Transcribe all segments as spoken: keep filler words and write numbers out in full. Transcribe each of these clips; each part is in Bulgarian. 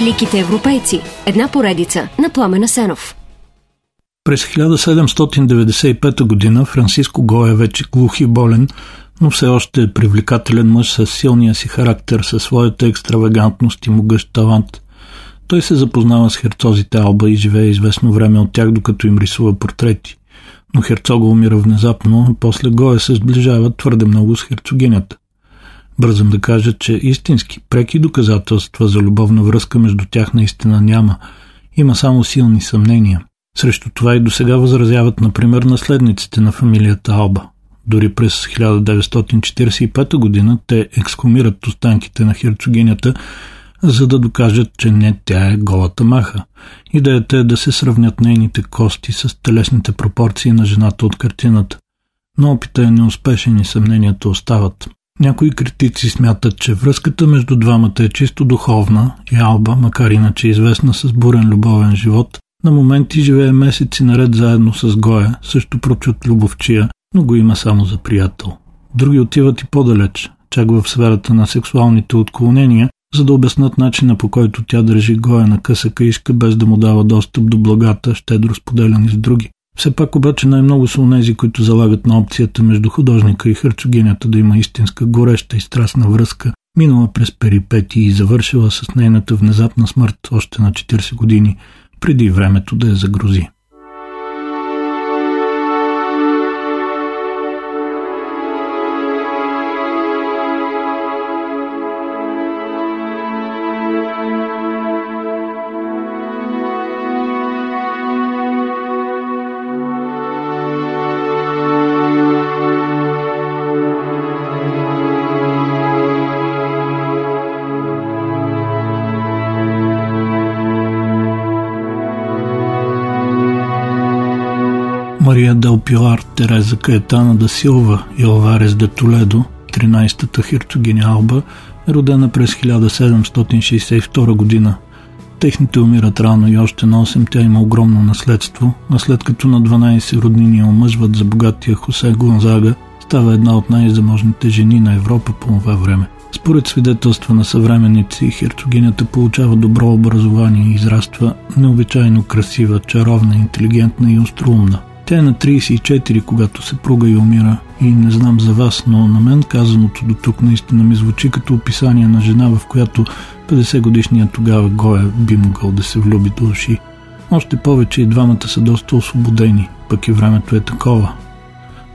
Великите европейци. Една поредица на Пламен Асенов. През хиляда седемстотин деветдесет и пета година Франсиско Гоя вече глух и болен, но все още е привлекателен мъж със силния си характер, със своята екстравагантност и могъщ талант. Той се запознава с херцозите Алба и живее известно време от тях, докато им рисува портрети. Но херцога умира внезапно, а после Гоя се сближава твърде много с херцогинята. Бързам да кажа, че истински преки доказателства за любовна връзка между тях наистина няма. Има само силни съмнения. Срещу това и досега възразяват, например, наследниците на фамилията Алба. Дори през хиляда деветстотин четиридесет и пета година те ексхумират останките на херцогинята, за да докажат, че не тя е голата маха. Идеята е да се сравнят нейните кости с телесните пропорции на жената от картината. Но опита е неуспешен и съмненията остават. Някои критици смятат, че връзката между двамата е чисто духовна и Алба, макар иначе известна с бурен любовен живот, на моменти живее месеци наред заедно с Гоя, също прочут любовчия, но го има само за приятел. Други отиват и по-далеч, чак в сферата на сексуалните отклонения, за да обяснат начина, по който тя държи Гоя на къса каишка, без да му дава достъп до благата, щедро споделяни с други. Все пак обаче най-много са онези, които залагат на опцията между художника и херцогинята да има истинска гореща и страстна връзка, минала през перипетии и завършила с нейната внезапна смърт още на четиридесет години, преди времето да я загрози. Делпиар Тереза Каетана Дасилва и Алварес де Толедо, тринадесета херцогиня Алба, е родена през хиляда седемстотин шейсет и втора година. Техните умират рано и още на осем тя има огромно наследство, а след като на дванадесет роднини омъжват за богатия Хусе Гонзага, става една от най-заможните жени на Европа по това време. Според свидетелства на съвременници, херцогинята получава добро образование и израства необичайно красива, чаровна, интелигентна и остроумна. Тя е на тридесет и четири, когато се пруга и умира. И не знам за вас, но на мен казаното до тук наистина ми звучи като описание на жена, в която петдесетгодишният тогава Гоя би могъл да се влюби до уши. Още повече и двамата са доста освободени, пък и времето е такова.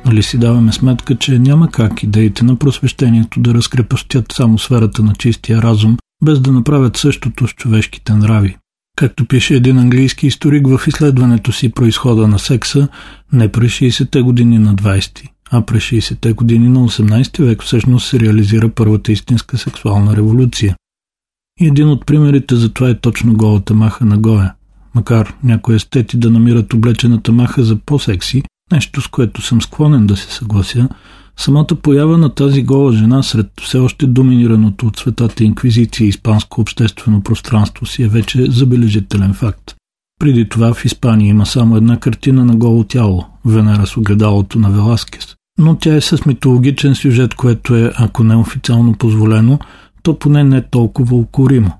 Нали си даваме сметка, че няма как идеите на просвещението да разкрепостят само сферата на чистия разум, без да направят същото с човешките нрави. Както пише един английски историк в изследването си произхода на секса, не през шейсетте години на двадесети, а през шейсетте години на осемнадесети век всъщност се реализира първата истинска сексуална революция. И един от примерите за това е точно голата маха на Гоя. Макар някои естети да намират облечената маха за по-секси, нещо с което съм склонен да се съглася, самата поява на тази гола жена сред все още доминираното от светата инквизиция и испанско обществено пространство си е вече забележителен факт. Преди това в Испания има само една картина на голо тяло – Венера с огледалото на Веласкес. Но тя е с митологичен сюжет, което е, ако не официално позволено, то поне не толкова укоримо.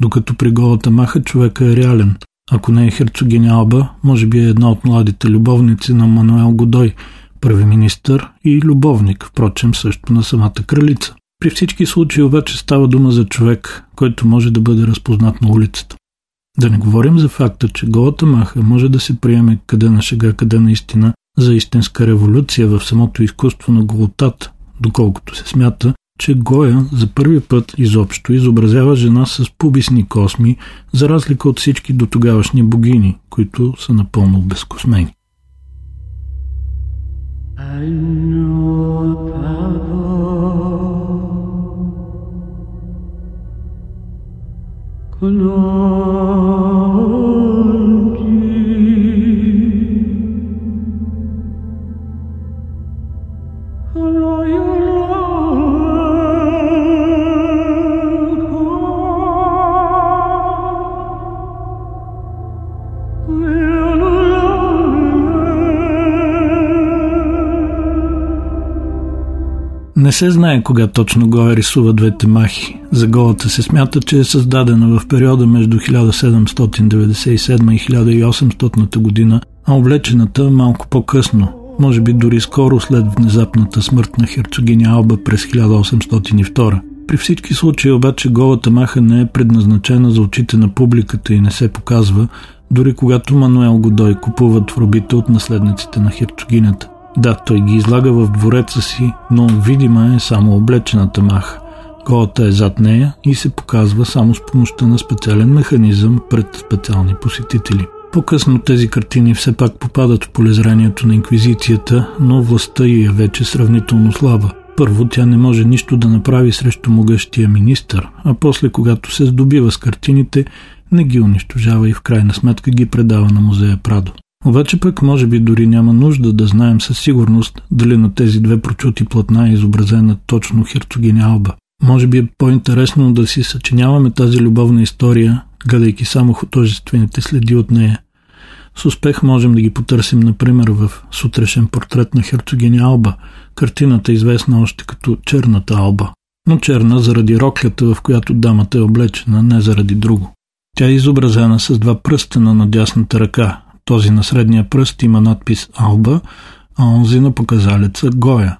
Докато при голата маха човека е реален. Ако не е херцогиня Алба, може би е една от младите любовници на Мануел Годой – първи министър и любовник, впрочем също на самата кралица. При всички случаи обаче става дума за човек, който може да бъде разпознат на улицата. Да не говорим за факта, че голата маха може да се приеме къде на шега, къде наистина за истинска революция в самото изкуство на голотата, доколкото се смята, че Гоя за първи път изобщо изобразява жена с пубисни косми, за разлика от всички дотогавашни богини, които са напълно безкосмени. I know Pavo Colondi Не се знае кога точно Гоя рисува двете махи. Заголата се смята, че е създадена в периода между хиляда седемстотин деветдесет и седма и хиляда и осемстотна година, а облечената малко по-късно, може би дори скоро след внезапната смърт на херцогиня Алба през хиляда осемстотин и втора. При всички случаи обаче голата маха не е предназначена за очите на публиката и не се показва, дори когато Мануел Годой купува творбите от наследниците на херцогинята. Да, той ги излага в двореца си, но видима е само облечената маха. Голата е зад нея и се показва само с помощта на специален механизъм пред специални посетители. По-късно тези картини все пак попадат в полезрението на инквизицията, но властта ѝ е вече сравнително слаба. Първо, тя не може нищо да направи срещу могъщия министър, а после, когато се здобива с картините, не ги унищожава и в крайна сметка ги предава на музея Прадо. Обаче пък, може би дори няма нужда да знаем със сигурност дали на тези две прочути платна е изобразена точно херцогиня Алба. Може би е по-интересно да си съчиняваме тази любовна история, гледайки само художествените следи от нея. С успех можем да ги потърсим, например, в сутрешен портрет на херцогиня Алба, картината е известна още като Черната Алба, но черна заради роклята, в която дамата е облечена, не заради друго. Тя е изобразена с два пръстена на дясната ръка. Този на средния пръст има надпис Алба, а онзи на показалеца Гоя.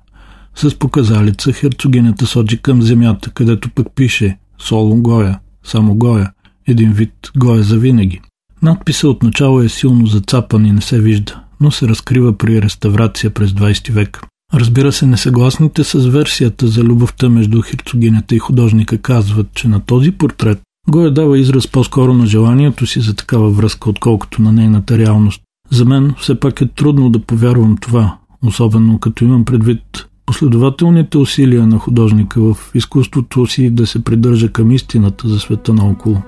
С показалеца херцогинята сочи към земята, където пък пише Соло Гоя, само Гоя, един вид Гоя завинаги. Надписът отначало е силно зацапан и не се вижда, но се разкрива при реставрация през двайсети век. Разбира се, несъгласните с версията за любовта между херцогинята и художника казват, че на този портрет Гоя дава израз по-скоро на желанието си за такава връзка, отколкото на нейната реалност. За мен все пак е трудно да повярвам това, особено като имам предвид последователните усилия на художника в изкуството си да се придържа към истината за света наоколо.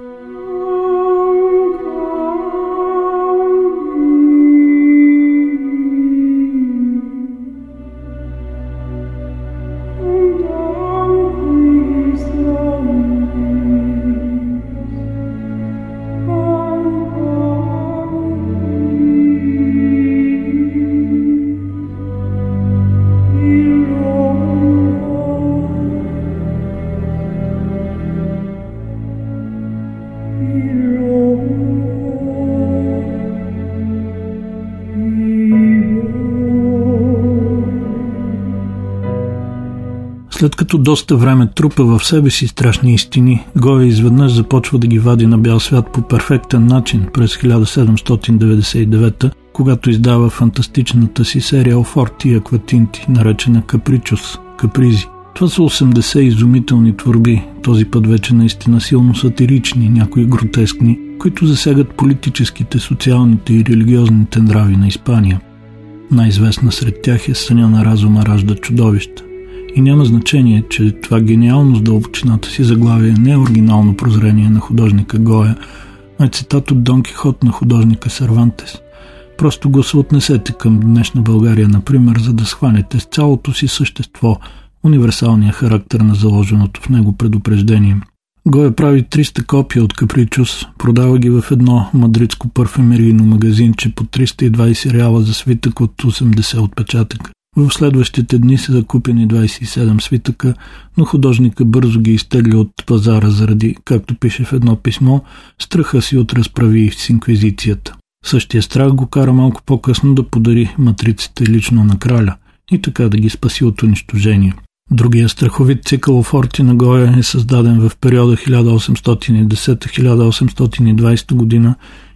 След като доста време трупа в себе си страшни истини, Гоя изведнъж започва да ги вади на бял свят по перфектен начин през хиляда седемстотин деветдесет и девета, когато издава фантастичната си серия офорти и акватинти, наречена Капричос, капризи. Това са осемдесет изумителни творби, този път вече наистина силно сатирични, някои гротескни, които засягат политическите, социалните и религиозните нрави на Испания. Най-известна сред тях е Съня на разума ражда чудовища. И няма значение, че това гениално с дълбочината си заглавие не е оригинално прозрение на художника Гоя, а е цитат от Дон Кихот на художника Сервантес. Просто го съотнесете към днешна България, например, за да схванете с цялото си същество универсалния характер на заложеното в него предупреждение. Гоя прави триста копия от Капричос, продава ги в едно мадридско парфюмерийно магазинче по триста и двайсет реала за свитък от осемдесет отпечатъка. В следващите дни са закупени двайсет и седем свитъка, но художника бързо ги изтегля от пазара заради, както пише в едно писмо, страха си от разправи с инквизицията. Същия страх го кара малко по-късно да подари матриците лично на краля и така да ги спаси от унищожение. Другия страховит цикъл офорти на Гоя е създаден в периода хиляда осемстотин и десета до хиляда осемстотин и двайсета година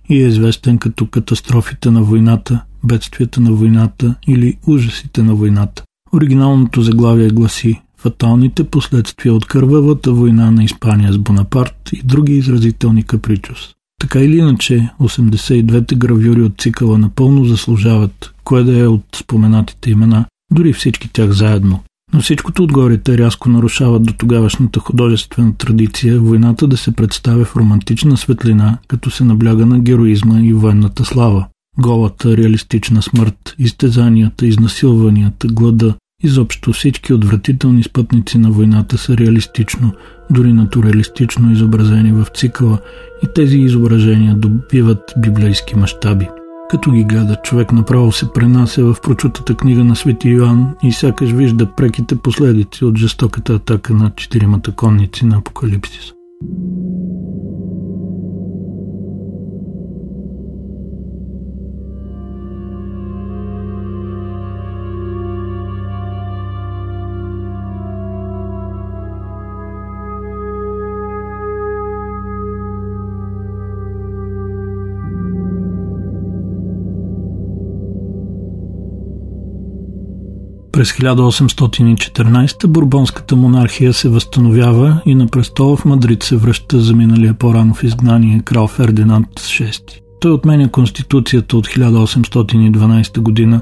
и е известен като катастрофите на войната, бедствията на войната или ужасите на войната. Оригиналното заглавие гласи «Фаталните последствия от кървавата война на Испания с Бонапарт и други изразителни капричос». Така или иначе, осемдесет и двете гравюри от цикъла напълно заслужават, кое да е от споменатите имена, дори всички тях заедно. Но всичкото отгоре те рязко нарушават до тогавашната художествена традиция войната да се представя в романтична светлина, като се набляга на героизма и военната слава. Голата, реалистична смърт, изтезанията, изнасилванията, глада, изобщо всички отвратителни спътници на войната са реалистично, дори натуралистично изобразени в цикъла и тези изображения добиват библейски мащаби. Като ги гледа, човек направо се пренася в прочутата книга на Свети Йоан и сякаш вижда преките последици от жестоката атака на четиримата конници на Апокалипсис. През хиляда осемстотин и четиринадесета Бурбонската монархия се възстановява и на престола в Мадрид се връща заминалия по-рано в изгнание крал Фердинанд шести. Той отменя конституцията от хиляда осемстотин и дванадесета година,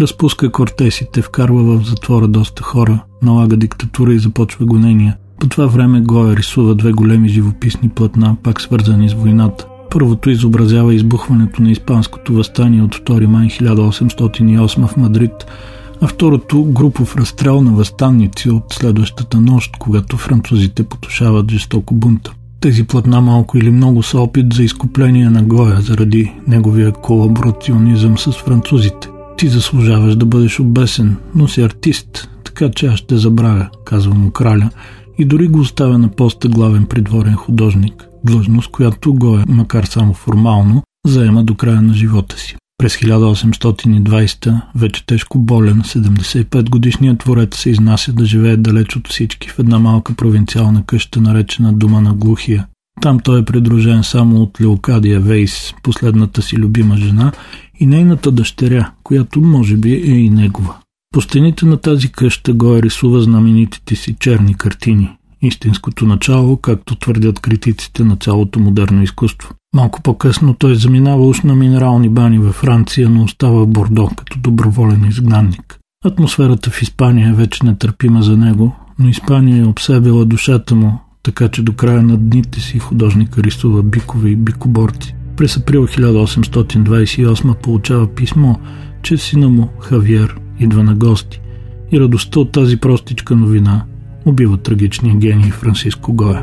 разпуска кортесите, вкарва в затвора доста хора, налага диктатура и започва гонения. По това време Гоя рисува две големи живописни платна, пак свързани с войната. Първото изобразява избухването на Испанското въстание от втори май хиляда осемстотин и осма в Мадрид, а второто – групов разстрел на въстанници от следващата нощ, когато французите потушават жестоко бунта. Тези платна малко или много са опит за изкупление на Гоя заради неговия колаборационизъм с французите. Ти заслужаваш да бъдеш обесен, но си артист, така че аз ще забравя, казва му краля, и дори го оставя на поста главен придворен художник, длъжност, която Гоя, макар само формално, заема до края на живота си. През хиляда осемстотин и двадесета, вече тежко болен, седемдесет и пет годишният творец се изнася да живее далеч от всички в една малка провинциална къща, наречена Дома на Глухия. Там той е придружен само от Леокадия Вейс, последната си любима жена, и нейната дъщеря, която може би е и негова. По стените на тази къща Гоя рисува знаменитите си черни картини. Истинското начало, както твърдят критиците на цялото модерно изкуство. Малко по-късно той заминава уж на минерални бани във Франция, но остава в Бордо като доброволен изгнанник. Атмосферата в Испания е вече нетърпима за него, но Испания е обсебила душата му, така че до края на дните си художника рисува бикове и бикоборци. През април хиляда осемстотин двадесет и осма получава писмо, че сина му Хавиер идва на гости и радостта от тази простичка новина убива трагичния гений Франсиско Гоя.